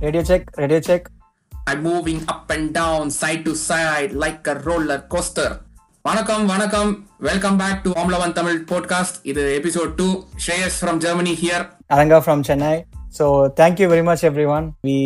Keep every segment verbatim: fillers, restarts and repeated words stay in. Radio check, radio check. I'm moving up and down, side to side, like a roller coaster. வணக்கம் வணக்கம், welcome back to ஆம்லவன் Tamil podcast. இது episode two. Shreyas from Germany here, Aranga from Chennai. So thank you very much everyone. We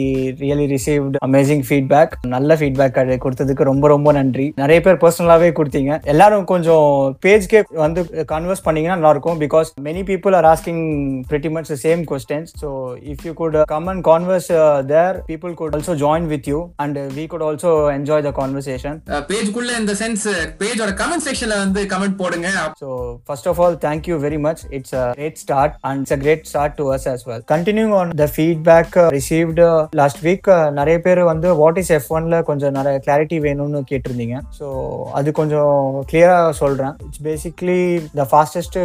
really received amazing feedback. நல்ல feedback அது கொடுத்ததுக்கு ரொம்ப ரொம்ப நன்றி. நிறைய பேர் பர்சனலாகவே கொடுத்தீங்க. எல்லாரும் கொஞ்சம் பேஜ்கே வந்து கன்வர்ஸ் பண்ணிங்கன்னா நல்லாயிருக்கும். Because many people are asking pretty much the same questions. So if you could come and converse there, people could also join with you and we could also enjoy the conversation. பேஜ்குள்ள இந்த sense பேஜோட comment செக்ஷன்ல வந்து comment போடுங்க. So first of all thank you very much. It's a great start and it's a great start to us as well. Continuing on the feedback uh, received uh, last week, நிறைய பேர் வந்து what is F one ல கொஞ்சம் நிறைய clarity வேணும்னு கேட்டிருந்தீங்க. So அது கொஞ்சம் கிளியரா சொல்றேன். It's basically the fastest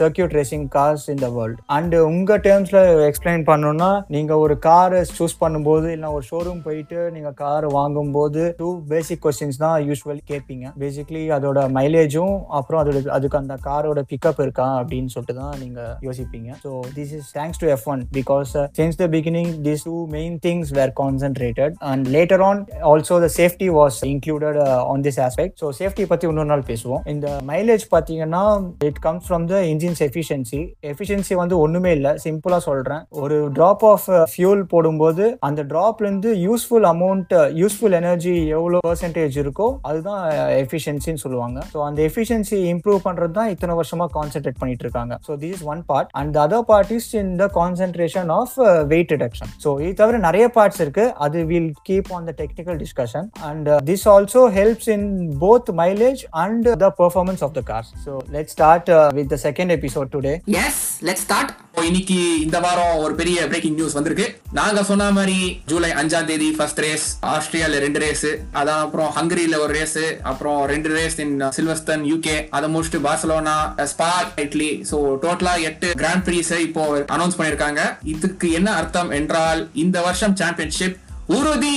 circuit racing cars in the world. And உங்க டேர்ம்ஸ்ல எக்ஸ்பிளைன் பண்ணணும்னா, நீங்க ஒரு கார் சூஸ் பண்ணும்போது இல்லை ஒரு ஷோரூம் போயிட்டு நீங்க கார் வாங்கும் போது டூ பேசிக் கொஸ்டின்ஸ் தான் யூஸ்வல் கேட்பீங்க. பேசிக்லி அதோட மைலேஜும் அப்புறம் அதோட அதுக்கு அந்த காரோட பிக்கப் இருக்கா அப்படின்னு சொல்லிட்டு தான் நீங்க யோசிப்பீங்க. So this is thanks to F one. Because uh, since the beginning, these two main things were concentrated, and later on also the safety was included uh, on this aspect. So safety பத்தி இன்னொரு நாள் பேசுவோம். இந்த mileage பாத்தீங்கன்னா it comes from the engine's efficiency. Efficiency வந்து ஒண்ணுமே இல்ல, சிம்பிளா சொல்றேன். ஒரு drop of uh, fuel போடும்போது அந்த dropல இருந்து useful amount, uh, useful energy எவ்வளோ percentage இருக்கோ அதுதான் எஃபிஷியன்சின்னு சொல்லுவாங்க. ஸோ அந்த எஃபிஷியன்சி இம்ப்ரூவ் பண்றது தான் இத்தனை வருஷமா கான்சென்ட்ரேட் பண்ணிட்டு இருக்காங்க. So this is one part, and the other part is in the concentration of uh, weight reduction. So it cover nariya parts irukku, adu we'll keep on the technical discussion, and uh, this also helps in both mileage and uh, the performance of the cars. So let's start uh, with the second episode today. Yes, let's start. இன்னைக்கு இந்த வாரம் ஒரு பெரிய breaking news வந்திருக்கு. நாங்க சொன்ன மாதிரி ஜூலை அஞ்சாம் தேதி ஃபர்ஸ்ட் ரேஸ், ஆஸ்திரேலியால ரெண்டு ரேஸ், அதான் அப்புறம் ஹங்கரியில ஒரு ரேஸ், அப்புறம் ரெண்டு ரேஸ் இன் சில்வர்ஸ்டன் யூகே, அதை முடிச்சுட்டு பார்சலோனா, ஸ்பா, இட்லி. ஸோ டோட்டலா எட்டு கிராண்ட் பிரீஸை இப்போ அனௌன்ஸ் பண்ணிருக்காங்க. இதுக்கு என்ன அர்த்தம் என்றால், இந்த வருஷம் சாம்பியன்ஷிப் உறுதி.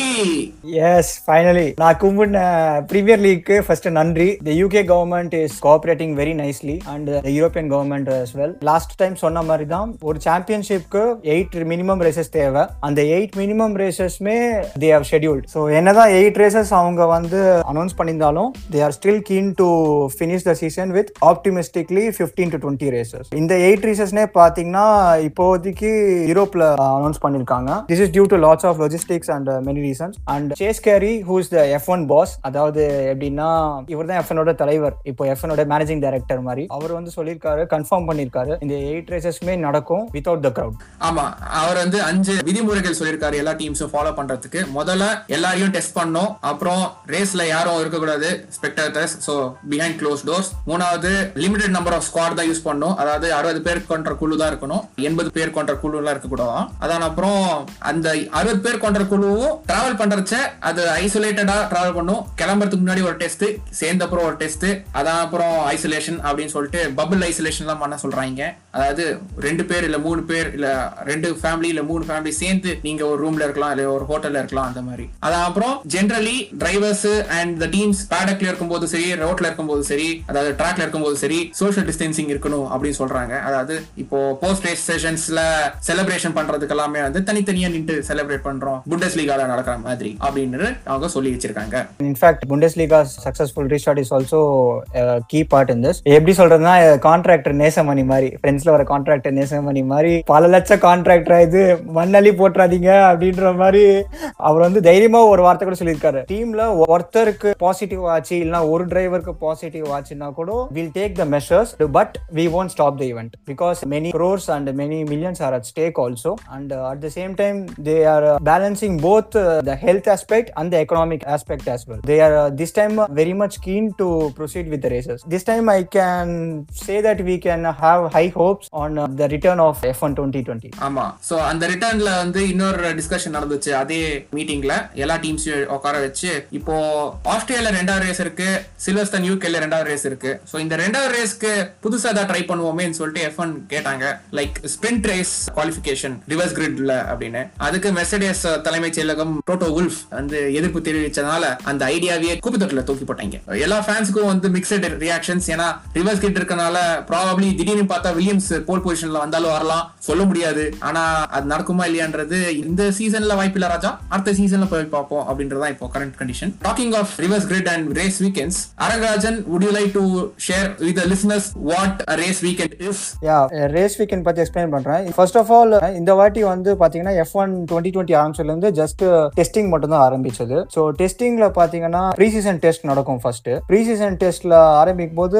Yes, finally. நான் கும்பிட்ட பிரீமியர் லீக்கு ஃபர்ஸ்ட் நன்றி. The UK government is cooperating very nicely, and the European government as well. Last time சொன்ன மாதிரி தான், ஒரு சாம்பியன்ஷிப்க்கு எயிட் மினிமம் ரேசஸ் தேவை. அந்த எயிட் மினிமம் ரேசஸ்மே தே ஹவ் ஷெட்யூல்ட். ஸோ என்னதான் எயிட் ரேசஸ் அவங்க வந்து அனௌன்ஸ் பண்ணியிருந்தாலும், they are still keen to finish the season with optimistically fifteen to twenty races. இந்த எயிட் ரேசஸ்னே பார்த்தீங்கன்னா இப்போதைக்கு யூரோப்ல அனௌன்ஸ் பண்ணியிருக்காங்க. This is due to lots of logistics and uh, many reasons. And Chase Carey, who is the F one boss, அதாவது எப்படின்னா இவர் தான் எஃப் ஒன் ஓட தலைவர், இப்போ எஃப் ஒன் ஓட மேனேஜிங் டைரக்டர் மாதிரி, அவர் வந்து சொல்லியிருக்காரு, கன்ஃபார்ம் பண்ணியிருக்காரு, இந்த எயிட் ரேசஸ்மே நடக்கும் without the crowd. ஆமா, அவர் வந்து அஞ்சு விதிமுறைகள் சொல்லியிருக்காரு எல்லா டீம்ஸும் ஃபாலோ பண்றதுக்கு. முதல்ல எல்லாரையும் டெஸ்ட் பண்ணோம், அப்புறம் ரேஸ்ல யாரும் இருக்கக்கூடாது, spectators, so behind close doors. மூணாவது, லிமிடெட் நம்பர் ஆஃப் ஸ்குவாட் தான் யூஸ் பண்ணணும், அதாவது அறுபது பேர் கொண்ட குழு தான் இருக்கணும், எண்பது பேர் கொண்ட குழுலாம் இருக்கக்கூடாது. அதான் அப்புறம் அந்த அறுபது பேர் கொண்ட குழு டிராவல் பண்றச்ச அது ஐசோலேட்டடா டிராவல் பண்ணும். கிளம்புறதுக்கு முன்னாடி ஒரு டெஸ்ட், சேர்ந்த அப்புறம் ஒரு டெஸ்ட், அதான் அப்புறம் ஐசோலேஷன் அப்படின்னு சொல்லிட்டு பபிள் ஐசோலேஷன் எல்லாம் பண்ண சொல்றாங்க. அதாவது ரெண்டு பேர் இல்ல மூணு பேர் இல்ல ரெண்டு ஃபேமிலி இல்ல மூணு ஃபேமிலி சேர்ந்து நீங்க ஒரு ரூம்ல இருக்கலாம், இல்ல ஒரு ஹோட்டல்ல இருக்கலாம், அந்த மாதிரி. அதான் அப்புறம் generally drivers and the teams பேடக்ல இருக்கும் போது சரி, ரோட்ல இருக்கும் போது சரி, அதாவது டிராக்ல இருக்கும் போது சரி, சோஷியல் டிஸ்டன்சிங் இருக்கணும் அப்படின்னு சொல்றாங்க. அதாவது இப்போ போஸ்ட் ரேஸ் செஷன்ஸ்ல செலிப்ரேஷன் பண்றதுக்கு எல்லாமே வந்து தனித்தனியா நின்று செலிப்ரேட் பண்றோம், புண்டஸ்லீகால நடக்கிற மாதிரி அப்படின்னு அவங்க சொல்லி வச்சிருக்காங்க. In fact Bundesliga successful restart is also key part in this. எப்படி சொல்றதுன்னா, கான்ட்ராக்டர் நேசமணி மாதிரி, ஃப்ரெண்ட்ஸ் வர கான்ட்ராக்டர் நேசமணி மாதிரி, பல லட்சம் கான்ட்ராக்டர் இது மண்ணலி போட்டுறாதீங்க அப்படின்ற மாதிரி அவர் வந்து தைரியமா ஒரு வார்த்தை கூட சொல்லியிருக்காரு. டீம்ல ஒருத்தருக்கு பாசிட்டிவ் ஆச்சு, இல்ல ஒரு டிரைவருக்கு பாசிட்டிவ் ஆச்சுன்னா கூட we'll take the measures, but we won't stop the event because many crores and many millions are at stake also, and uh, at the same time they are uh, balancing both uh, the health aspect and the economic aspect as well. They are uh, this time uh, very much keen to proceed with the races. This time I can say that we can have high hope on uh, the return of F one twenty twenty. ஆமா, so அந்த ரிட்டர்ன்ல வந்து இன்னொரு discussion நடந்துச்சு. அதே மீட்டிங்ல எல்லா டீம்ஸையும் உட்கார வச்சு, இப்போ ஆஸ்திரேலியா ரெண்டாவது ரேஸ் இருக்கு, சில்வர்ஸ்டன் யூகேல ரெண்டாவது ரேஸ் இருக்கு, சோ இந்த ரெண்டாவது ரேஸ்க்கு புதுசா தான் ட்ரை பண்ணுவோமேன்னு சொல்லிட்டு எஃப் ஒன் கேட்டாங்க, like sprint race qualification reverse கிரிட்ல அப்படின்னு. அதுக்கு மெர்சடீஸ் தலைமை செயலகம் புரோட்டோ வுல்ஃப் வந்து எதிர்ப்பு தெரிவிச்சதுனால அந்த ஐடியாவே குப்பை தொட்டில தூக்கி போட்டாங்க. எல்லா ஃபேன்ஸுக்கும் வந்து மிக்சட் ரியாக்ஷன்ஸ். ஏன்னா ரிவர்ஸ் கிட் இருக்கனால ப்ராபபிலி திடீர்னு பார்த்தா வில்லியம்ஸ் போல் பொசிஷன்ல வந்தாலும் வரலாம், சொல்ல முடியாது. ஆனா அது நடக்குமா இல்லையான்றது இந்த சீசன்ல வாய்ப்பு இல்ல ராஜா, அடுத்த சீசன்ல போய் பார்ப்போம் அப்படின்றதான் இப்போ current condition. Talking of reverse grid and race weekends, Arangarajan would you like to share with the listeners what a race weekend is? Yeah, race weekend பத்தி எக்ஸ்பிளைன் பண்றேன். First of all, இந்த வாட்டி வந்து பாத்தீங்கன்னா எஃப் ஒன் twenty twenty ஆரம்பிச்சதுல இருந்து just testing மட்டும் தான் ஆரம்பிச்சது. சோ டெஸ்டிங்ல பாத்தீங்கன்னா ப்ரீ சீசன் டெஸ்ட் நடக்கும். ஃபர்ஸ்ட் ப்ரீ சீசன் டெஸ்ட்ல ஆரம்பிக்கும் போது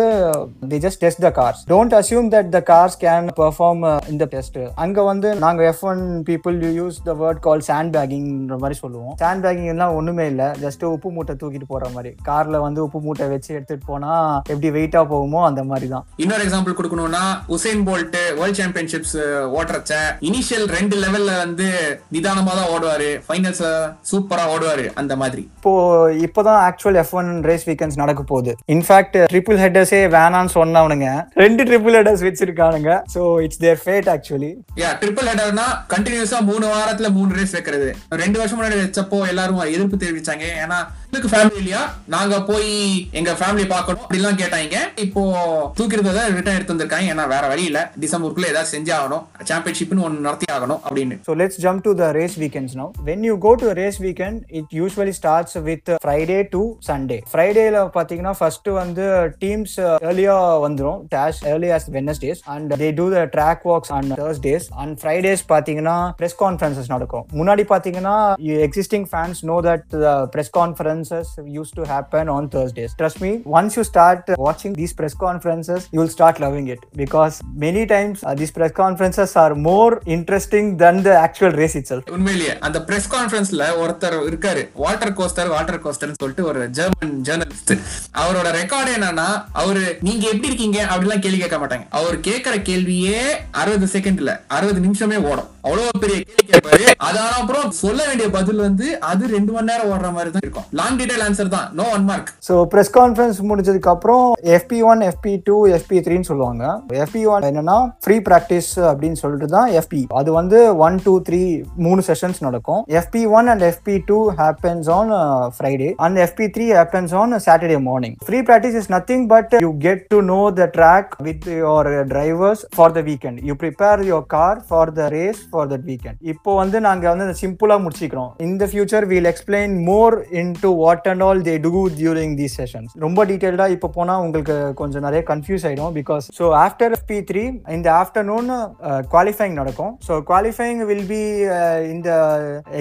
they just test the cars. Don't assume that the cars can perform in the test. அங்க வந்து நாங்க F one people you use the word called sandbagging ன்ற மாதிரி சொல்லுவோம். Sandbagging னா ஒண்ணுமே இல்ல, ஜஸ்ட் உப்பு மூட்டை தூக்கிட்டு போற மாதிரி. கார்ல வந்து உப்பு மூட்டை வச்சு எடுத்துட்டு போனா எப்படி வெயிட்டா போகுமோ அந்த மாதிரி தான். இன்னொரு எக்ஸாம்பிள் கொடுக்கணும்னா உசைன் போல்ட் வேர்ல்ட் சாம்பியன்ஷிப்ஸ் ஓடுறச்ச இனிஷியல் ரெண்டு லெவல்ல வந்து நிதானமா தான் ஓடுவாரு, ஃபைனல்ஸ்ல சூப்பரா ஓடுவாரு அந்த மாதிரி. இப்போ இப்போதான் actual F one race weekends நடக்க போகுது. இன்ஃபேக்ட் ட்ரிபிள் ஹெட்டர்ஸே வேணான்னு சொன்னவனுங்க ரெண்டு ட்ரிபிள் ஹெட்டர்ஸ் வச்சிருக்கானுங்க. So it's their fat actually. Yeah, triple ஹெட்டர்னா கண்டினியூஸா மூணு வாரத்துல மூணு ரேஸ் வைக்கிறது. ரெண்டு வருஷம் முன்னாடி வச்சப்போ எல்லாரும் எதிர்ப்பு தெரிவிச்சாங்க. ஏன்னா இதுக்கு ஃபேமிலி இல்லையா, நாங்க போய் எங்க ஃபேமிலி பார்க்கணும் அப்படிலாம் கேட்டாங்க. இப்போ தூக்கிறத ரிட்டர்ன் எடுத்து வந்திருக்காங்க. ஏன்னா வேற வழி இல்ல, டிசம்பருக்குள்ள ஏதாவது செஞ்சு ஆகணும், சாம்பியன்ஷிப்னு ஒன்னு நடத்தி ஆகணும் அப்படின்னு. So let's jump to the race weekends now. When you go to a race weekend, it usually starts with Friday to Sunday. Fridayல பாத்தீங்கன்னா ஃபர்ஸ்ட் வந்து டீம்ஸ் earlier வந்துரும், dash early as Wednesdays, and they do the track walks on Thursdays. On Fridays பாத்தீங்கன்னா press conferences நடக்கும். முன்னாடி பாத்தீங்கன்னா existing fans know that the press conferences used to happen on Thursdays. Trust me, once you start watching these press conferences, you will start loving it, because many times uh, these press conferences are more interesting than the actual race itself. Unmeliya and the press conference la orathar irkaru water coaster water coaster nu solittu or German journalist avaroda record enna na avaru neenga eppadi irkinga abilla kelvi kekka maatanga, avaru kekkra kelviye sixty second la sixty nimishame odum, avlo periya kelvi kepparu adana appuram solla vendiya badhil vandu adu two mani nera odra mari dhaan irukum, long detail answer dhaan, no one mark. So press conference முடிஞ்சதுக்கு அப்புறம் F P one F P two F P three னு சொல்வாங்க. F P one என்னன்னா free practice அப்படினு சொல்லிட்டு தான் F B. அது வந்து one two three மூணு செஷன்ஸ் நடக்கும். F P one and F P two happens on uh, Friday and F P three happens on Saturday morning. Free practice is nothing but you get to know the track with your drivers for the weekend. You prepare your car for the race for that weekend. இப்போ வந்து நாங்க வந்து சிம்பிளா முடிச்சிக்கிறோம். In the future we'll explain more into what and all they do during these sessions. ரொம்ப டீடைலா இப்ப போனா உங்களுக்கு கொஞ்சம் நிறைய கன்ஃபியூஸ் ஆயிடும். Because so after F P three இந்த ஆஃப்டர்நூன் குவாலிஃபைங் நடக்கும். சோ குவாலிஃபைங் வில் பி இந்த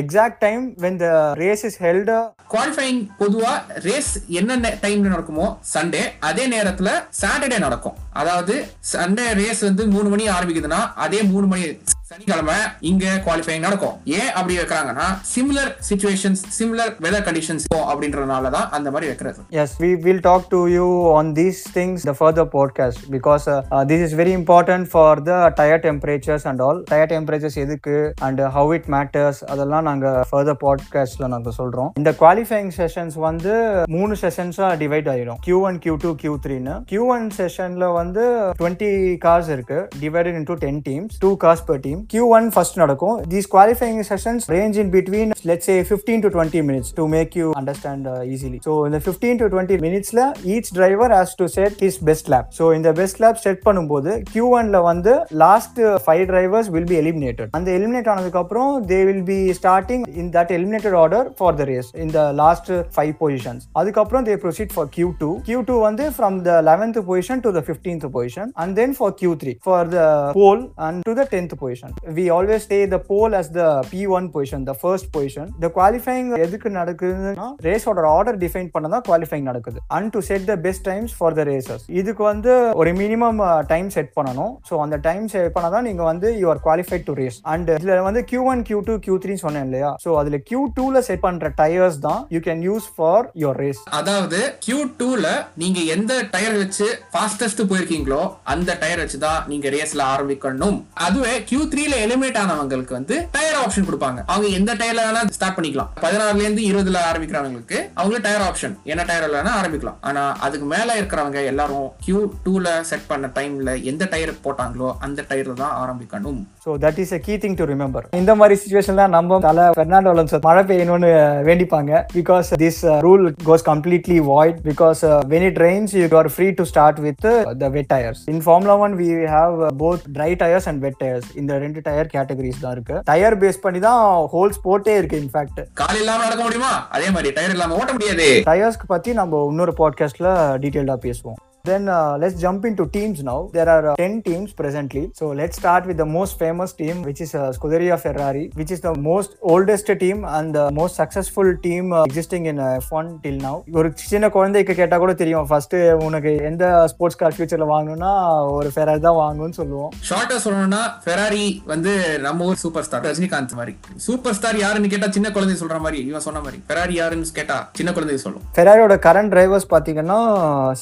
exact time when the race is held. Qualifying பொதுவா ரேஸ் என்ன டைம்ல நடக்குமோ சண்டே, அதே நேரத்துல சாட்டர்டே நடக்கும். அதாவது சண்டே ரேஸ் வந்து மூணு மணி ஆரம்பிக்குதுன்னா அதே மூணு மணி சனிக்கிழமை இங்க குவாலிஃபைங் நடக்கும். ஏன் அப்படி வைக்கிறாங்கன்னா similar situations similar weather conditions அப்படின்றதுனால தான் அந்த மாதிரி வைக்கிறது. Yes, we will talk to you on these things the further podcast because uh, uh, this is very important for the tire temperatures and all. Tire temperatures எதுக்கு and uh, how it matters அதெல்லாம் நாங்க further podcastல நாங்க சொல்றோம். இந்த qualifying sessions வந்து மூணு செஷன்ஸா divide ஆயிடும், Q one Q two Q three ன்னு. Q one செஷன்ல வந்து twenty cars இருக்கு, divided into ten teams, two cars per team. Q one first நடக்கும். These qualifying sessions range in between let's say fifteen to twenty minutes to make you understand uh, easily. So in the fifteen to twenty minutes la each driver has to set his best lap. So in the best lap set பண்ணும்போது Q one la வந்து last five drivers will be eliminated. And the eliminate ஆனதுக்கு அப்புறம் they will be starting in that eliminated order for the race in the last five positions. அதுக்கு அப்புறம் they proceed for Q two. Q two வந்து from the eleventh position to the fifteenth position and then for Q three for the pole and to the tenth position. We always say the pole as the P one position, the first position. The qualifying எதுக்கு நடக்குதுன்னா race order order define பண்ணதா qualifying நடக்குது and to set the best times for the racers. இதுக்கு வந்து ஒரு minimum time set பண்ணனும். So அந்த time set பண்ணதா நீங்க வந்து you are qualified to race. And இதுல வந்து Q one Q two Q three சொன்னேன் இல்லையா, so அதுல Q two ல set பண்ற tires தான் you can use for your race. அதாவது Q two ல நீங்க எந்த டயர் வச்சு fastest போயிருக்கீங்களோ அந்த டயர் வச்சு தான் நீங்க ரேஸ்ல ஆரம்பிக்கணும். அதுவே Q three த்ரீல எலிமினேட் ஆனவங்களுக்கு வந்து டயர் ஆப்ஷன் கொடுப்பாங்க. அவங்க எந்த டயர்ல வேணா ஸ்டார்ட் பண்ணிக்கலாம். பதினாறுல இருந்து இருபதுல ஆரம்பிக்கிறவங்களுக்கு அவங்க டயர் ஆப்ஷன் என்ன டயர்ல வேணா ஆரம்பிக்கலாம். ஆனா அதுக்கு மேல இருக்கிறவங்க எல்லாரும் கியூ டூல செட் பண்ண டைம்ல எந்த டயர் போட்டாங்களோ அந்த டயர்ல தான் ஆரம்பிக்கணும். So that is a key thing to remember. இந்த மாதிரி சிச்சுவேஷன்ல நம்ம தல பெர்னாண்டோ அலோன்சோ மழை பெய்யணும்னு வேண்டிப்பாங்க because this uh, rule goes completely void because uh, when it rains you are free to start with uh, the wet tires. In Formula one we have uh, both dry tires and wet tires. இந்த ரெண்டு tyre categories தான் இருக்கு. Tyre base பண்ணி தான் whole ஸ்போர்ட்டே இருக்கு. In fact கால் இல்லாம நடக்க முடியுமா? அதே மாதிரி டயர் இல்லாம ஓட்ட முடியாது. டயர்ஸ்க்கு பத்தி நம்ம இன்னொரு பாட்காஸ்ட்ல டீடைலா பேசுவோம். Then uh, let's jump into teams now. There are uh, ten teams presently. So let's start with the most famous team, which is uh, Scuderia Ferrari, which is the most oldest team and the most successful team uh, existing in uh, F one till now. ஒரு சின்ன குழந்தைக்கு கேட்டா கூட தெரியும், first உனக்கு எந்த sports car ஃபியூச்சர்ல வாங்கணும்னா ஒரு ஃபெராரி தான் வாங்குன்னு சொல்லுவோம். ஷார்ட்டா சொல்லணும்னா ஃபெராரி வந்து நம்ம ஊர் சூப்பர் ஸ்டார் ரஜினிகாந்த் மாதிரி. சூப்பர் ஸ்டார் யாருன்னு கேட்டா சின்ன குழந்தை சொல்ற மாதிரி, இவன் சொன்ன மாதிரி ஃபெராரி யாருன்னு கேட்டா சின்ன குழந்தை சொல்லும். ஃபெராரியோட current drivers பாத்தீங்கன்னா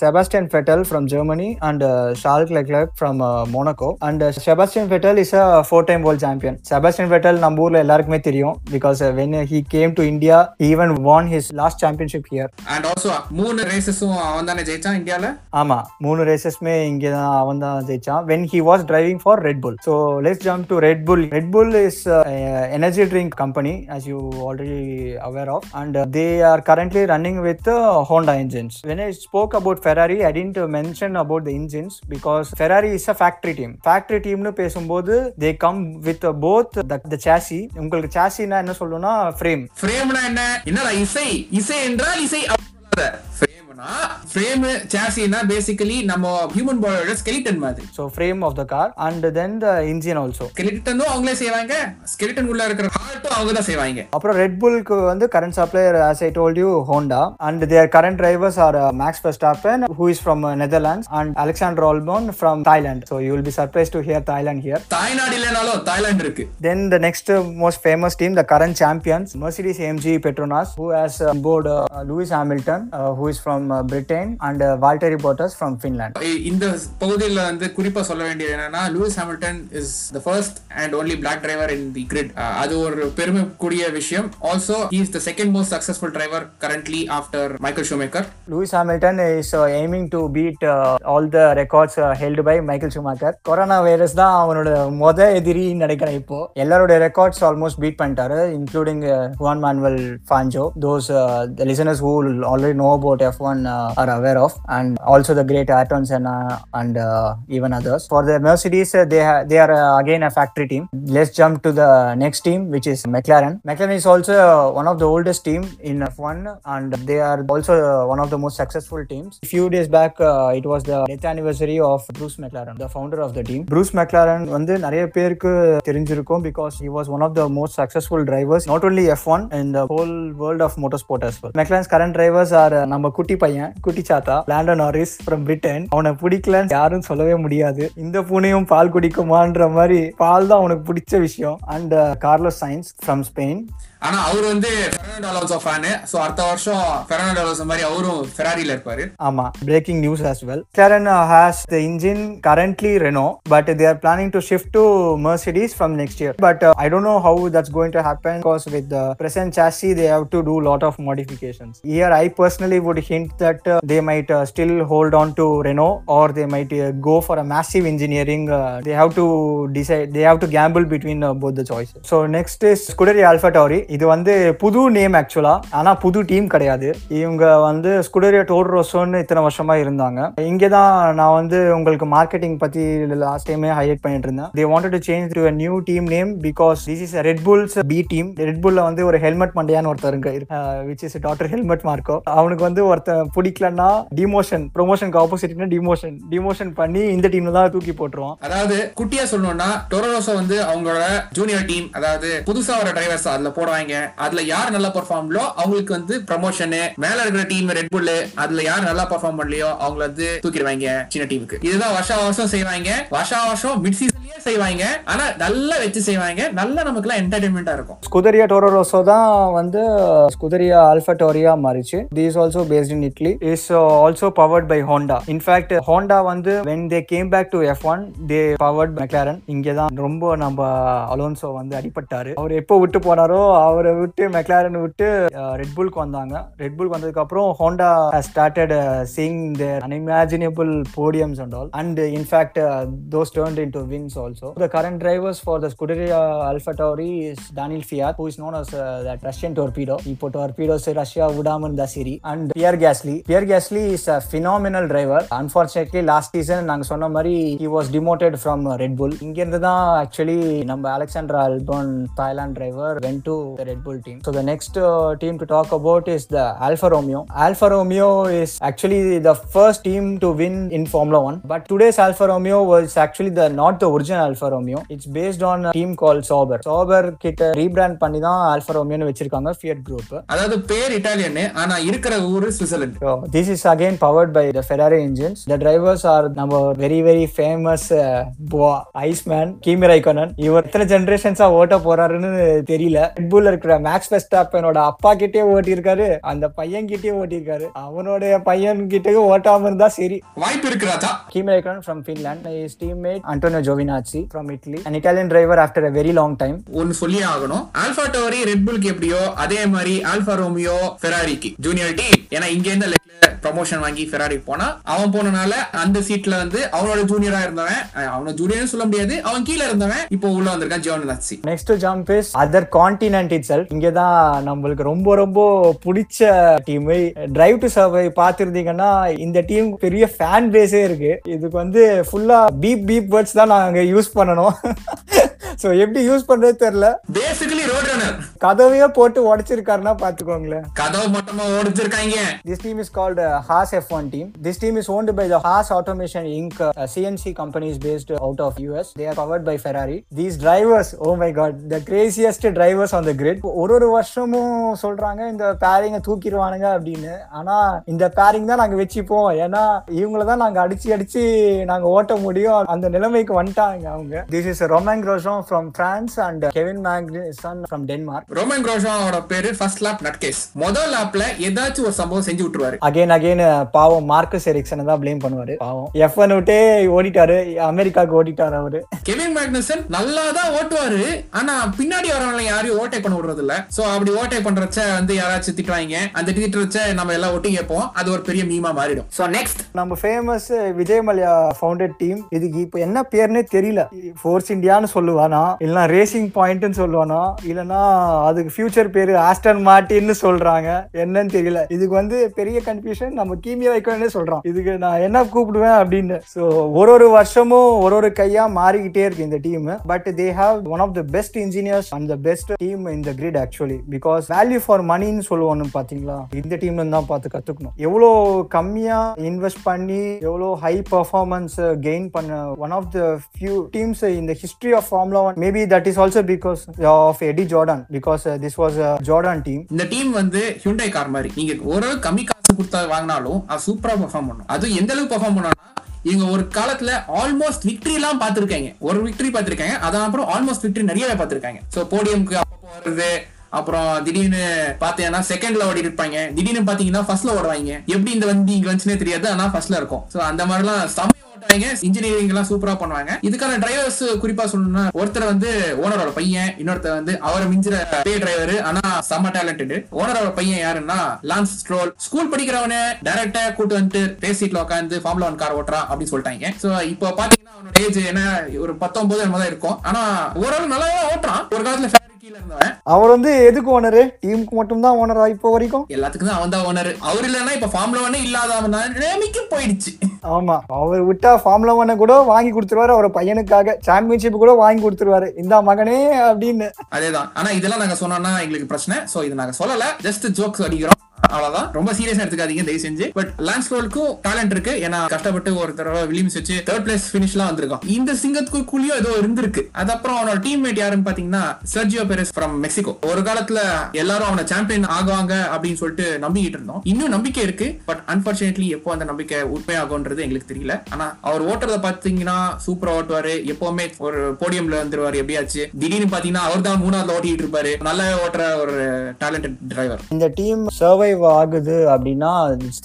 Sebastian Vettel from Germany and uh, Charles Leclerc from uh, Monaco, and uh, Sebastian Vettel is a four-time world champion. Sebastian Vettel நம்பூர்ல எல்லாருக்குமே தெரியும் because uh, when he came to India he even won his last championship here. And also மூணு ரேசஸும் அவன் தான ஜெயிச்சான் இந்தியால. ஆமா, மூணு ரேசஸ்மே இங்க தான் அவன் தான் ஜெயிச்சான் when he was driving for Red Bull. So let's jump to Red Bull. Red Bull is uh, an energy drink company as you already aware of, and uh, they are currently running with uh, Honda engines. When I spoke about Ferrari I didn't mention about the engines because Ferrari is a factory team. Factory team nu pesumbodhu they come with both the, the chassis. Ungalku chassis na enna sollona frame. Frame na enna enna la isai isai endra isai avada frame chassis na basically நம்ம human body skeleton மாதிரி. So frame of the car and then the engine also. Skeleton no avangale seivaanga. Skeleton ulla irukra heart avanga da seivaanga. Appo Red Bull ku vandu current supplier as I told you Honda, and their current drivers are uh, Max Verstappen who is from uh, Netherlands and Alexander Albon from Thailand. So you will be surprised to hear Thailand here. Thailand illanalo Thailand irukku. Then the next uh, most famous team, the current champions, Mercedes A M G Petronas, who has uh, board uh, Lewis Hamilton uh, who is from uh, Britain and uh, Valtteri Bottas from Finland. In the pagudilla and kuripa solla vendiyadhu enna Lewis Hamilton is the first and only black driver in the grid. Adu or perumai kudiya vishayam. Also he is the second most successful driver currently after Michael Schumacher. Lewis Hamilton is uh, aiming to beat uh, all the records uh, held by Michael Schumacher. Coronavirus da avanoda modha ediri nadikana ipo ellaroda records almost beat panitaru including uh, Juan Manuel Fangio. Those uh, the listeners who already know about F one Uh, are aware of, and also the great Ayrton Senna and uh, even others. For the Mercedes uh, they ha- they are uh, again a factory team. Let's jump to the next team, which is McLaren. McLaren is also uh, one of the oldest team in F one and they are also uh, one of the most successful teams. A few days back uh, it was the death anniversary of Bruce McLaren, the founder of the team. Bruce McLaren vandu nariya perukku therinjirukum because he was one of the most successful drivers not only F one in the whole world of motorsport as well. McLaren's current drivers are uh, number kutti குட்டி சாத்தா Lando Norris from Britain. அவனை பிடிக்கலன்னு யாரும் சொல்லவே முடியாது. இந்த பூனையும் பால் குடிக்குமான்ற மாதிரி, பால் தான் அவனுக்கு பிடிச்ச விஷயம். And Carlos Sainz from Spain. ஆனா அவர் வந்து ஃபெர்னாண்டோ அலோன்சோ ஃபேன். சோ அடுத்த வருஷம் ஃபெர்னாண்டோ அலோன்சோ மாதிரி அவரும் ஃபெராரில இருப்பாரு. ஆமா, breaking news as well. McLaren has the engine currently Renault, but they are planning to shift to Mercedes from next year. But uh, I don't know how that's going to happen because with the present chassis they have to do lot of modifications. Here I personally would hint that uh, they might uh, still hold on to Renault or they might uh, go for a massive engineering. Uh, they have to decide, they have to gamble between uh, both the choices. So next is Scuderia AlphaTauri. இது வந்து புது name ஆக்சுவலா, ஆனா புது team கிடையாது. இவங்க வந்து Scuderia Toro Rossoன்னு இத்தனை வருஷமா இருந்தாங்க. இங்க தான் நான் வந்து உங்களுக்கு மார்க்கெட்டிங் பத்தி லாஸ்ட் டைமே ஹைலைட் பண்ணிட்டு இருந்தேன். They wanted to change to a new team name because this is a Red Bull's B team. Red Bull வந்து ஒரு ஹெல்மெட் மண்டையான்னு ஒருத்தர் இருக்கு, which is daughter Helmut Marko. அவனுக்கு வந்து ஒருத்தர் பிடிக்கலன்னா டிமோஷன், ப்ரொமோஷனுக்கு ஆப்போசிட்னா டிமோஷன், டிமோஷன் பண்ணி இந்த டீம்ல தான் தூக்கி போட்டுருவோம். அதாவது குட்டியா சொல்லணும்னா டோரோரோசோ வந்து அவங்களோட ஜூனியர் டீம், அதாவது புதுசா வர டிரைவர்ஸ் அதுல போடுவாங்க. போறாங்க. அதுல யார் நல்லா பெர்ஃபார்ம்லோ அவங்களுக்கு வந்து ப்ரமோஷன், மேல இருக்கிற டீம் ரெட் புல், அதுல யார் நல்லா பெர்ஃபார்ம் பண்ணலையோ அவங்களை வந்து தூக்கிடுவாங்க சின்ன டீமுக்கு. இதுதான் வருஷ வருஷம் செய்வாங்க, வருஷ வருஷம் மிட் சீசன்லயே செய்வாங்க. ஆனா நல்லா வச்சு செய்வாங்க, நல்லா நமக்கு எல்லாம் என்டர்டைன்மெண்டா இருக்கும். ஸ்குதெரியா டோரோ ரோசோ தான் வந்து ஸ்குதெரியா ஆல்ஃபாடோரியா மாறிச்சு. This also based in Italy, is also powered by Honda. In fact Honda வந்து when they came back to F one they powered McLaren. இங்க தான் ரொம்ப நம்ம அலோன்சோ வந்து அடிபட்டாரு. அவர் எப்போ விட்டு போனாரோ அவரை விட்டு McLaren விட்டு ரெட் புல்க்கு வந்தாங்க. ரெட் புல்க்கு வந்ததுக்கு அப்புறம் Honda has started seeing their unimaginable podiums and all, and in fact uh, those turned into wins also. The current drivers for the Scuderia AlphaTauri is Daniel Fiat, who is known as uh, that Russian torpedo. இப்போ torpedoes Russia உடாமன் தாசிரி, and Pierre Gasly. Pierre Gasly is a phenomenal driver. Unfortunately last season நாங்க சொன்ன மாதிரி he was demoted from Red Bull. இங்க இருந்து தான் actually நம்ம Alexander Albon Thailand driver went to the Red Bull team. So the next uh, team to talk about is the Alfa Romeo. Alfa Romeo is actually the first team to win in Formula one, but today's Alfa Romeo was actually the not the original Alfa Romeo. It's based on a team called Sauber. Sauber கிட்ட rebrand பண்ணி தான் Alfa Romeo னு வெச்சிருக்காங்க Fiat group. அதாவது பேர் Italian ஆனா இருக்கிற ஊரு Switzerland. So this is again powered by the Ferrari engines. The drivers are நம்ம very very famous uh, boa Iceman Kimi Räikkönen. இவர் எத்தனை ஜெனரேஷன்ஸா ஓட்ட போறாருன்னு தெரியல. Red Bull இருக்கிற Max Verstappen ஓட அப்பா கிட்டே ஓட்டி இருக்காரு, அந்த பையன் கிட்டே ஓட்டி இருக்காரு, அவனோட பையன் கிட்டே ஓட்டாம இருந்தா சரி வாய்ப்பு இருக்குறாதா. Kimi Räikkönen from Finland, his teammate Antonio Giovinazzi from Italy, an Italian driver after a very long time. ஒன்னு சொல்லியே ஆகணும், ஆல்ஃபா டோரி ரெட் புல்க்கு எப்படியோ அதே மாதிரி ஆல்ஃபா ரோமியோ ஃபெராரிக்கு ஜூனியர் டீம். ஏன்னா இங்க இருந்து லெக்லர் ப்ரமோஷன் வாங்கி ஃபெராரி போனா, அவன் போனனால அந்த சீட்ல வந்து அவனோட ஜூனியரா இருந்தவன், அவனோட ஜூனியர்னு சொல்ல முடியாது, அவன் கீழ இருந்தவன் இப்போ உள்ள வந்திருக்கான் ஜோனலாசி. Next jump is other continent itself. இங்க தான் நமக்கு ரொம்ப ரொம்ப பிடிச்ச டீம் டிரைவ் டு சர்வை. பாத்துருந்தீங்கன்னா இந்த டீம் பெரிய ஃபேன் பேஸே இருக்கு. இதுக்கு வந்து ஃபுல்லா பீப் பீப் வேர்ட்ஸ் தான் நாங்க யூஸ் பண்ணணும். சோ எப்படி யூஸ் பண்றது தெரியல. பேசிக்கலி ரோட் ரன்னர் கதவையே போட்டு உடைச்சிருக்காருன்னா பாத்துக்கோங்களே, கதவை மொத்தமா உடைச்சிருக்காங்க. This team is called uh, Haas F one team. This team is owned by the Haas Automation Incorporated. Uh, C N C company is based out of U S. They are powered by Ferrari. These drivers, oh my god, the craziest drivers on the grid. ஒரு ஒரு வருஷமும் சொல்றாங்க இந்த பேரிங்க தூக்கிடுவானுங்க அப்படின்னு. ஆனா இந்த bearing தான் நாங்க வச்சுப்போம், ஏன்னா இவங்களை தான் நாங்க அடிச்சு அடிச்சு நாங்க ஓட்ட முடியும், அந்த நிலைமைக்கு வந்துட்டாங்க அவங்க. This is Roman Grosjean from France and Kevin Magnussen from Denmark. Roman Grosjean ஓட பேரு first lap nutcase. முதல் lapல ஏதாச்சும் ஒரு சம்பவம் செஞ்சு விட்டுருவாரு. Again again பாவம் மார்க்கஸ் எரிக்சனை தான் ப்ளேம் பண்ணுவாரு. பாவம் எஃப் ஒன் விட்டு ஓடிட்டாரு, அமெரிக்காக்கு ஓடிட்டாரு அவரு. கெவின் மேக்னசன் நல்லா தான் ஓட்டுவாரு, ஆனா பின்னாடி வரவங்க யாரையும் ஓட்டை பண்ண விடுறது இல்ல. சோ அப்படி ஓட்டை பண்றச்ச வந்து யாராச்சும் திட்டுவாங்க, அந்த திட்டுறச்ச நம்ம எல்லாம் ஓட்டி கேட்போம், அது ஒரு பெரிய மீமா மாறிடும். சோ நெக்ஸ்ட் நம்ம famous Vijay Mallya founded team. இதுக்கு இப்போ என்ன பேர்னே தெரியல, ஃபோர்ஸ் இந்தியான்னு சொல்லுவா இல்லனா ரேசிங் பாயிண்ட்னு சொல்லுவானோ, இல்லனா அதுக்கு ஃபியூச்சர் பேரு ஆஸ்டன் மார்டின்னு சொல்றாங்க, என்னன்னு தெரியல. இதுக்கு வந்து பெரிய கன்ஃபியூஷன். நம்ம கீமி ரைக்கோனே சொல்றோம் இதுக்கு, நான் என்ன கூப்பிடுவேன் அப்படின்னு. சோ ஒரு ஒரு வருஷமும் ஒரு ஒரு கையா மாறிக்கிட்டே இருக்கு இந்த team. But they have one of the best engineers and the best team in the grid actually. Because value for மணின்னு சொல்லுவானு பாத்தீங்களா, இந்த டீம்ல தான் பார்த்து கத்துக்கணும். எவ்வளோ கம்மியா இன்வெஸ்ட் பண்ணி எவ்வளோ ஹை பர்ஃபார்மன்ஸ் கெயின் பண்ண one of the few teams in the history of formula. Maybe that is also because of Eddie Jordan, because uh, this was a Jordan team. The team வந்து Hyundai car மாதிரி, நீங்க ஒரு கம்மி காசு கொடுத்து வாங்குனாலும் அது சூப்பரா பெர்ஃபார்ம் பண்ணும். அது எந்த அளவுக்கு பெர்ஃபார்ம் பண்ணும்னா, இவங்க ஒரு காலத்துல ஆல்மோஸ்ட் விக்டரி எல்லாம் பாத்துருக்காங்க, ஒரு விக்டரி பாத்துருக்காங்க, அதான் அப்புறம் ஆல்மோஸ்ட் விக்டரி நிறைய பாத்துருக்காங்க. சோ போடியம்க்கு அப்போ வருது, அப்புறம் திடீர்னு பாத்தீங்கன்னா செகண்ட்ல ஓடி இருப்பாங்க, திடீர்னு பாத்தீங்கன்னா ஃபர்ஸ்ட்ல ஓடுவாங்க. எப்படி இந்த வந்து இங்க வந்துச்சுன்னே தெரியாது, ஆனா ஃபர்ஸ்ட்ல இருக்கும். சோ அந்த மாதிரிலாம் இன்ஜினியரிங் எல்லாம் சூப்பரா பண்ணுவாங்க. இதுக்கான டிரைவர்ஸ் குறிப்பா சொல்லணும்னா, ஒருத்தர் வந்து ஓனரோட பையன், இன்னொருத்தர் வந்து அவரை மிஞ்சிற பே டிரைவர், ஆனா செம டேலண்டட். ஓனரோட பையன் யாருன்னா லான்ஸ் ஸ்ட்ரோல். ஸ்கூல் படிக்கிறவன டைரக்டா கூட்டு வந்துட்டு பேசிட்ல உட்காந்து ஃபார்முலா ஒன் கார் ஓட்டுறா அப்படின்னு சொல்லிட்டாங்க. சோ இப்போ பாத்தீங்கன்னா அவனோட ஏஜ் என்ன, ஒரு பத்தொன்பது என்னமோ தான் இருக்கும், ஆனா ஓரளவு நல்லா ஓட்டுறான். ஒரு காலத்துல அவர் வந்து எதுக்கு ஓனர், டீமுக்கு மட்டும் தான் ஓனர், இப்போ வரைக்கும் எல்லாத்துக்கும் தான் அவன் தான் ஓனர். அவர் இல்லன்னா இப்ப ஃபார்முலா ஒன் இல்லாதவன் நேமிக்கு போயிடுச்சு. ஆமா, அவர் விட்டா ஃபார்முலா ஒன் கூட வாங்கி கொடுத்துருவாரு, அவர் பையனுக்காக சாம்பியன்ஷிப் கூட வாங்கி கொடுத்துருவாரு, இந்த மகனே அப்படின்னு. அதேதான். ஆனா இதெல்லாம் நாங்க சொன்னோம்னா எங்களுக்கு பிரச்சனை. சோ இது நாங்க சொல்லல, ஜஸ்ட் ஜோக்ஸ் அடிக்கிறோம். அவ்வளவுதான், ரொம்ப சீரியஸா எடுத்துக்காதீங்க தயவு செஞ்சு. பட் லான்ஸ் ரோலுக்கும் டேலண்ட் இருக்கு, ஏன்னா கஷ்டப்பட்டு ஒரு தடவை வில்லியம்ஸ் வச்சு தேர்ட் பிளேஸ் பினிஷ் எல்லாம் வந்திருக்கான். இந்த சிங்கத்துக்குள்ளேயோ ஏதோ இருந்திருக்கு. அதுக்கப்புறம் அவனோட டீம்மேட் யாருன்னு பாத்தீங்கன்னா சர்ஜியோ பெரஸ் ஃப்ரம் மெக்சிகோ. ஒரு காலத்துல எல்லாரும் அவனை சாம்பியன் ஆகுவாங்க அப்படின்னு சொல்லிட்டு நம்பிக்கிட்டு இருந்தோம். இன்னும் நம்பிக்கை இருக்கு, பட் அன்பார்ச்சுனேட்லி எப்போ அந்த நம்பிக்கை உண்மையாகும்ன்றது எங்களுக்கு தெரியல. ஆனா அவர் ஓட்டுறத பாத்தீங்கன்னா சூப்பரா ஓட்டுவாரு, எப்பவுமே ஒரு போடியம்ல வந்துருவாரு. எப்படியாச்சு திடீர்னு பாத்தீங்கன்னா அவர் தான் மூணாவது ஓட்டிட்டு இருப்பாரு. நல்லா ஓட்டுற ஒரு டேலண்டட் டிரைவர். இந்த டீம் சர்வைவ் ஆகுது அப்படின்னா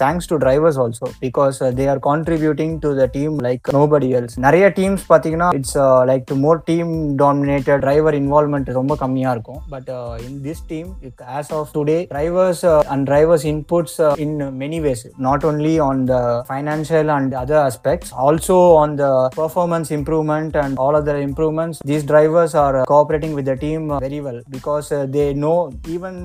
thanks to drivers also, because they are contributing to the team like nobody else. நிறைய டீம்ஸ் பாத்தீங்கன்னா it's like to more team dominated, driver involvement ரொம்ப கம்மியா இருக்கும். But in this team as of today drivers uh, and drivers inputs uh, in many ways, not only on the financial and other aspects, also on the performance improvement and all other improvements. These drivers are uh, cooperating with the team uh, very well, because uh, they know even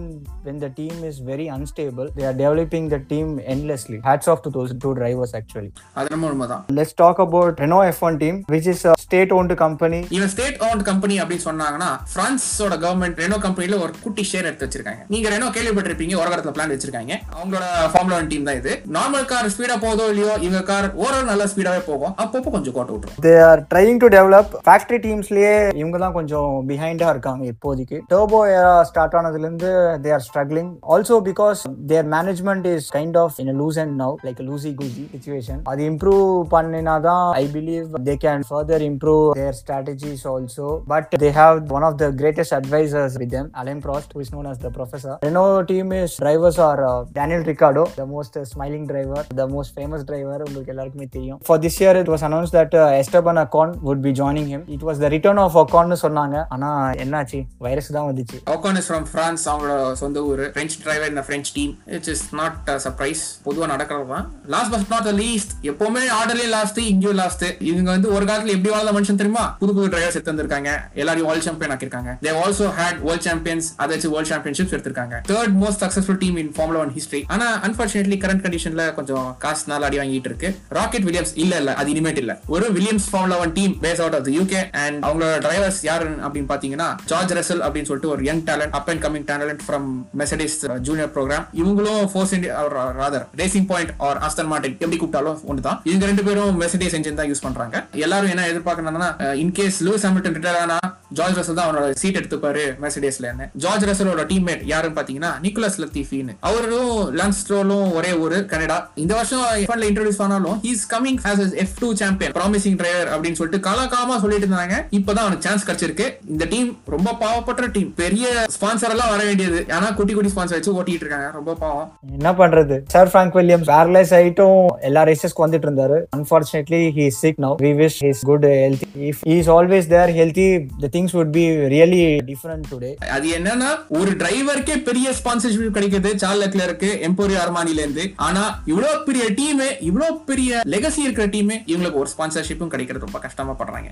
when the team is very unstable they are developing the team endlessly. Hats off to those two drivers actually. adharam ulmadha. Let's talk about Renault F one team, which is a state owned company. even state owned company appdi sonnanga France oda government Renault company la or kutti share eduthu vechirukanga. நீங்க Renault கேள்விப்பட்டிருப்பீங்க, ஒரு காலத்துல plan வச்சிருக்காங்க. அவங்களோட formula one team தான் இது. Normal car speedo போதோ இல்லையோ, இவங்க கார் ஓரளவு நல்ல ஸ்பீடாவே போகும், அப்பப்போ கொஞ்சம் கோட்டை விட்டுரும். They are trying to develop factory டீம்ஸ்லயே இவங்க தான் கொஞ்சம் பிஹைண்டா இருக்காங்க இப்போதைக்கு. டர்போ ஏரா ஸ்டார்ட் ஆனதுல இருந்து they are struggling also, because their management is kind of in loose and now like loosey goosey situation. அது இம்ப்ரூவ் பண்ணினா தான் I believe they can further improve their strategies also. But they have one of the greatest advisors with them, Alain Prost, who is known as the professor. Renault team is drivers are uh, Daniel Ricciardo, the most uh, smiling driver, the most famous driver, உங்களுக்கு எல்லாருக்குமே தெரியும். For this year it was announced that uh, Esteban Ocon would be joining him. It was the return of Ocon னு சொன்னாங்க, ஆனா என்னாச்சு, virus தான் வந்துச்சு. Ocon is from France, அவரோட சொந்த ஊர். French driver in the French team, it is not a surprise, பொதுவா நடக்கிறது தான். Last but not the least, எப்பவுமே ஆர்டர்லயே லாஸ்ட், இங்கேயும் லாஸ்ட். இவங்க வந்து ஒரு காலத்துல எப்படி வாழ்ந்த மனுஷன் தெரியுமா, புது புது டிரைவர்ஸ் எடுத்து வந்திருக்காங்க, எல்லாரும் world champion ஆக்கிருக்காங்க. They also had world champions, அதாவது world champions எடுத்திருக்காங்க. Third most successful team in Formula one history. ஆனா unfortunately current conditionல கொஞ்சம் காசுனால அடி வாங்கிட்டு இருக்கு. Rocket Williams இல்ல இல்ல அது இனிமேட் இல்ல. ஒரு Williams Formula one team based out of the U K and அவங்களோட drivers யாரு அப்படினு பாத்தீங்கன்னா George Russell அப்படினு சொல்லிட்டு ஒரு young talent, up and coming talent from Mercedes Junior program. இவங்களும் Force India or rather Racing Point or Aston Martin எப்படி கூப்டாலோ ஒண்ணுதான். இவங்க ரெண்டு பேரும் Mercedes engine தான் யூஸ் பண்றாங்க. எல்லாரும் என்ன எதிர்பார்க்கறாங்கன்னா in case Lewis Hamilton retire ஆனா George Russell தான் அவரோட சீட் எடுத்துப்பாரு Mercedesல. George Russellோட டீம் யாரும் பாத்தீங்கன்னா நிக்கோலஸ் லத்தீஃபின்னு, அவரும் லான்ஸ் ரோலும் ஒரே ஒரு கனடா. இந்த வருஷம் F one ல இன்ட்ரோடியூஸ் பண்ணாலும் he is coming as a F two champion, promising driver அப்படினு சொல்லிட்டு காலகாலமா சொல்லிட்டு இருந்தாங்க. இப்போதான் அவனுக்கு சான்ஸ் கிடைச்சிருக்கு. இந்த டீம் ரொம்ப பாவப்பட்ட டீம், பெரிய ஸ்பான்சர் எல்லாம் வர வேண்டியது, ஆனா குட்டி குட்டி ஸ்பான்சர் வச்சு ஓட்டிட்டு இருக்காங்க, ரொம்ப பாவம். என்ன பண்றது, சார் ஃபிராங்க் வில்லியம்ஸ் பேரலைஸ் ஐட்டம் எல்லா ரேசஸ்க்கு வந்துட்டு இருந்தாரு. Unfortunately he is sick now. We wish he is good healthy. If he is always there healthy, the things would be really different today. அது என்னன்னா ஒரு டிரைவருக்கே பெரிய ஸ்பான்சர்ஷிப் கிடைக்குது சார்ல் லெக்லருக்கு எம்போரியோ ஆர்மானில இருந்து. ஆனா இவ்வளவு பெரிய டீம், இவ்வளவு பெரிய லெகசி இருக்கிற டீம், இவங்களுக்கு ஒரு ஸ்பான்சர்ஷிப்பும் கிடைக்கிறது ரொம்ப கஷ்டமா பண்றாங்க.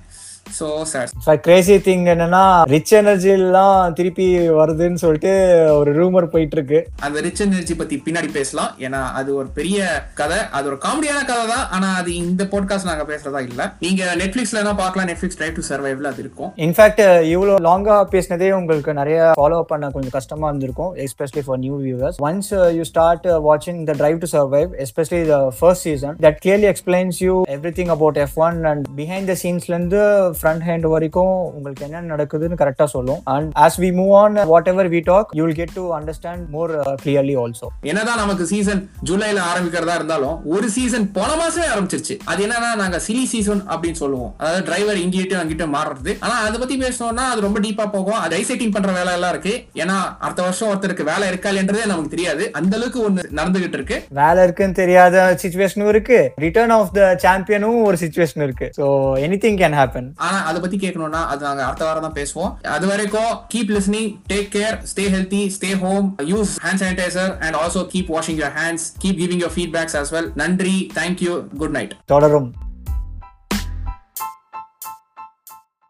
சோ சார் கிரேசி திங் என்னன்னா ரிச் எனர்ஜி எல்லாம் திருப்பி வருதுன்னு சொல்லிட்டு ஒரு ரூமர் போயிட்டு இருக்கு. அந்த ரிச் எனர்ஜி பத்தி பின்னாடி பேசலாம், ஏன்னா அது ஒரு பெரிய கதை, அது ஒரு காமெடியான கதை தான். ஆனா அது இந்த பாட்காஸ்ட் நாங்க பேசுறதா இல்ல. நீங்க நெட்ஃபிளிக்ஸ்ல என்ன பார்க்கலாம், நெட்ஃபிளிக்ஸ் ட்ரை டு சர்வைவ்ல அது இருக்கும். இன்ஃபேக்ட் இவ்வளவு லாங்கா பேசினதே உங்களுக்கு நிறைய ஃபாலோ பண்ண கொஞ்சம் கஷ்டமா இருந்திருக்கும், especially for new viewers. Once uh, you start uh, watching the Drive to Survive, especially the first season, that clearly explains you everything about F one and behind the scenes lende front end varaikum ungalku enna nadakudunu correct ah sollum. And as we move on, whatever we talk you will get to understand more uh, clearly also. enadha namakku season July la aarambikkaradha irundhalum oru season pona maasame aarambichiruchu. adu enna na naanga series season appdi solluvom, adha driver ingittu angittu maaradhu. ana adha pathi pesona adhu romba deep ah pogum. adhu dissecting pandra vela ella இருக்கு. ஏன்னா அடுத்த வருஷம் ஒருத்தருக்கு வேலை இருக்காதுன்றதே நமக்கு தெரியாது, அந்த அளவுக்கு ஒன்னு நடந்துகிட்டு இருக்கு. வேலை இருக்குன்னு தெரியாத சிச்சுவேஷனும் இருக்கு, ரிட்டர்ன் ஆஃப் தி சாம்பியனும் ஒரு சிச்சுவேஷன் இருக்கு. So anything can happen. ஆனா அத பத்தி கேட்கணும்னா அது நாங்க அடுத்த வாரம் தான் பேசுவோம். அது வரைக்கும் keep listening, take care, stay healthy, stay home, use hand sanitiser and also keep washing your hands, keep giving your feedbacks as well. நன்றி, thank you, good night. தொடரும்.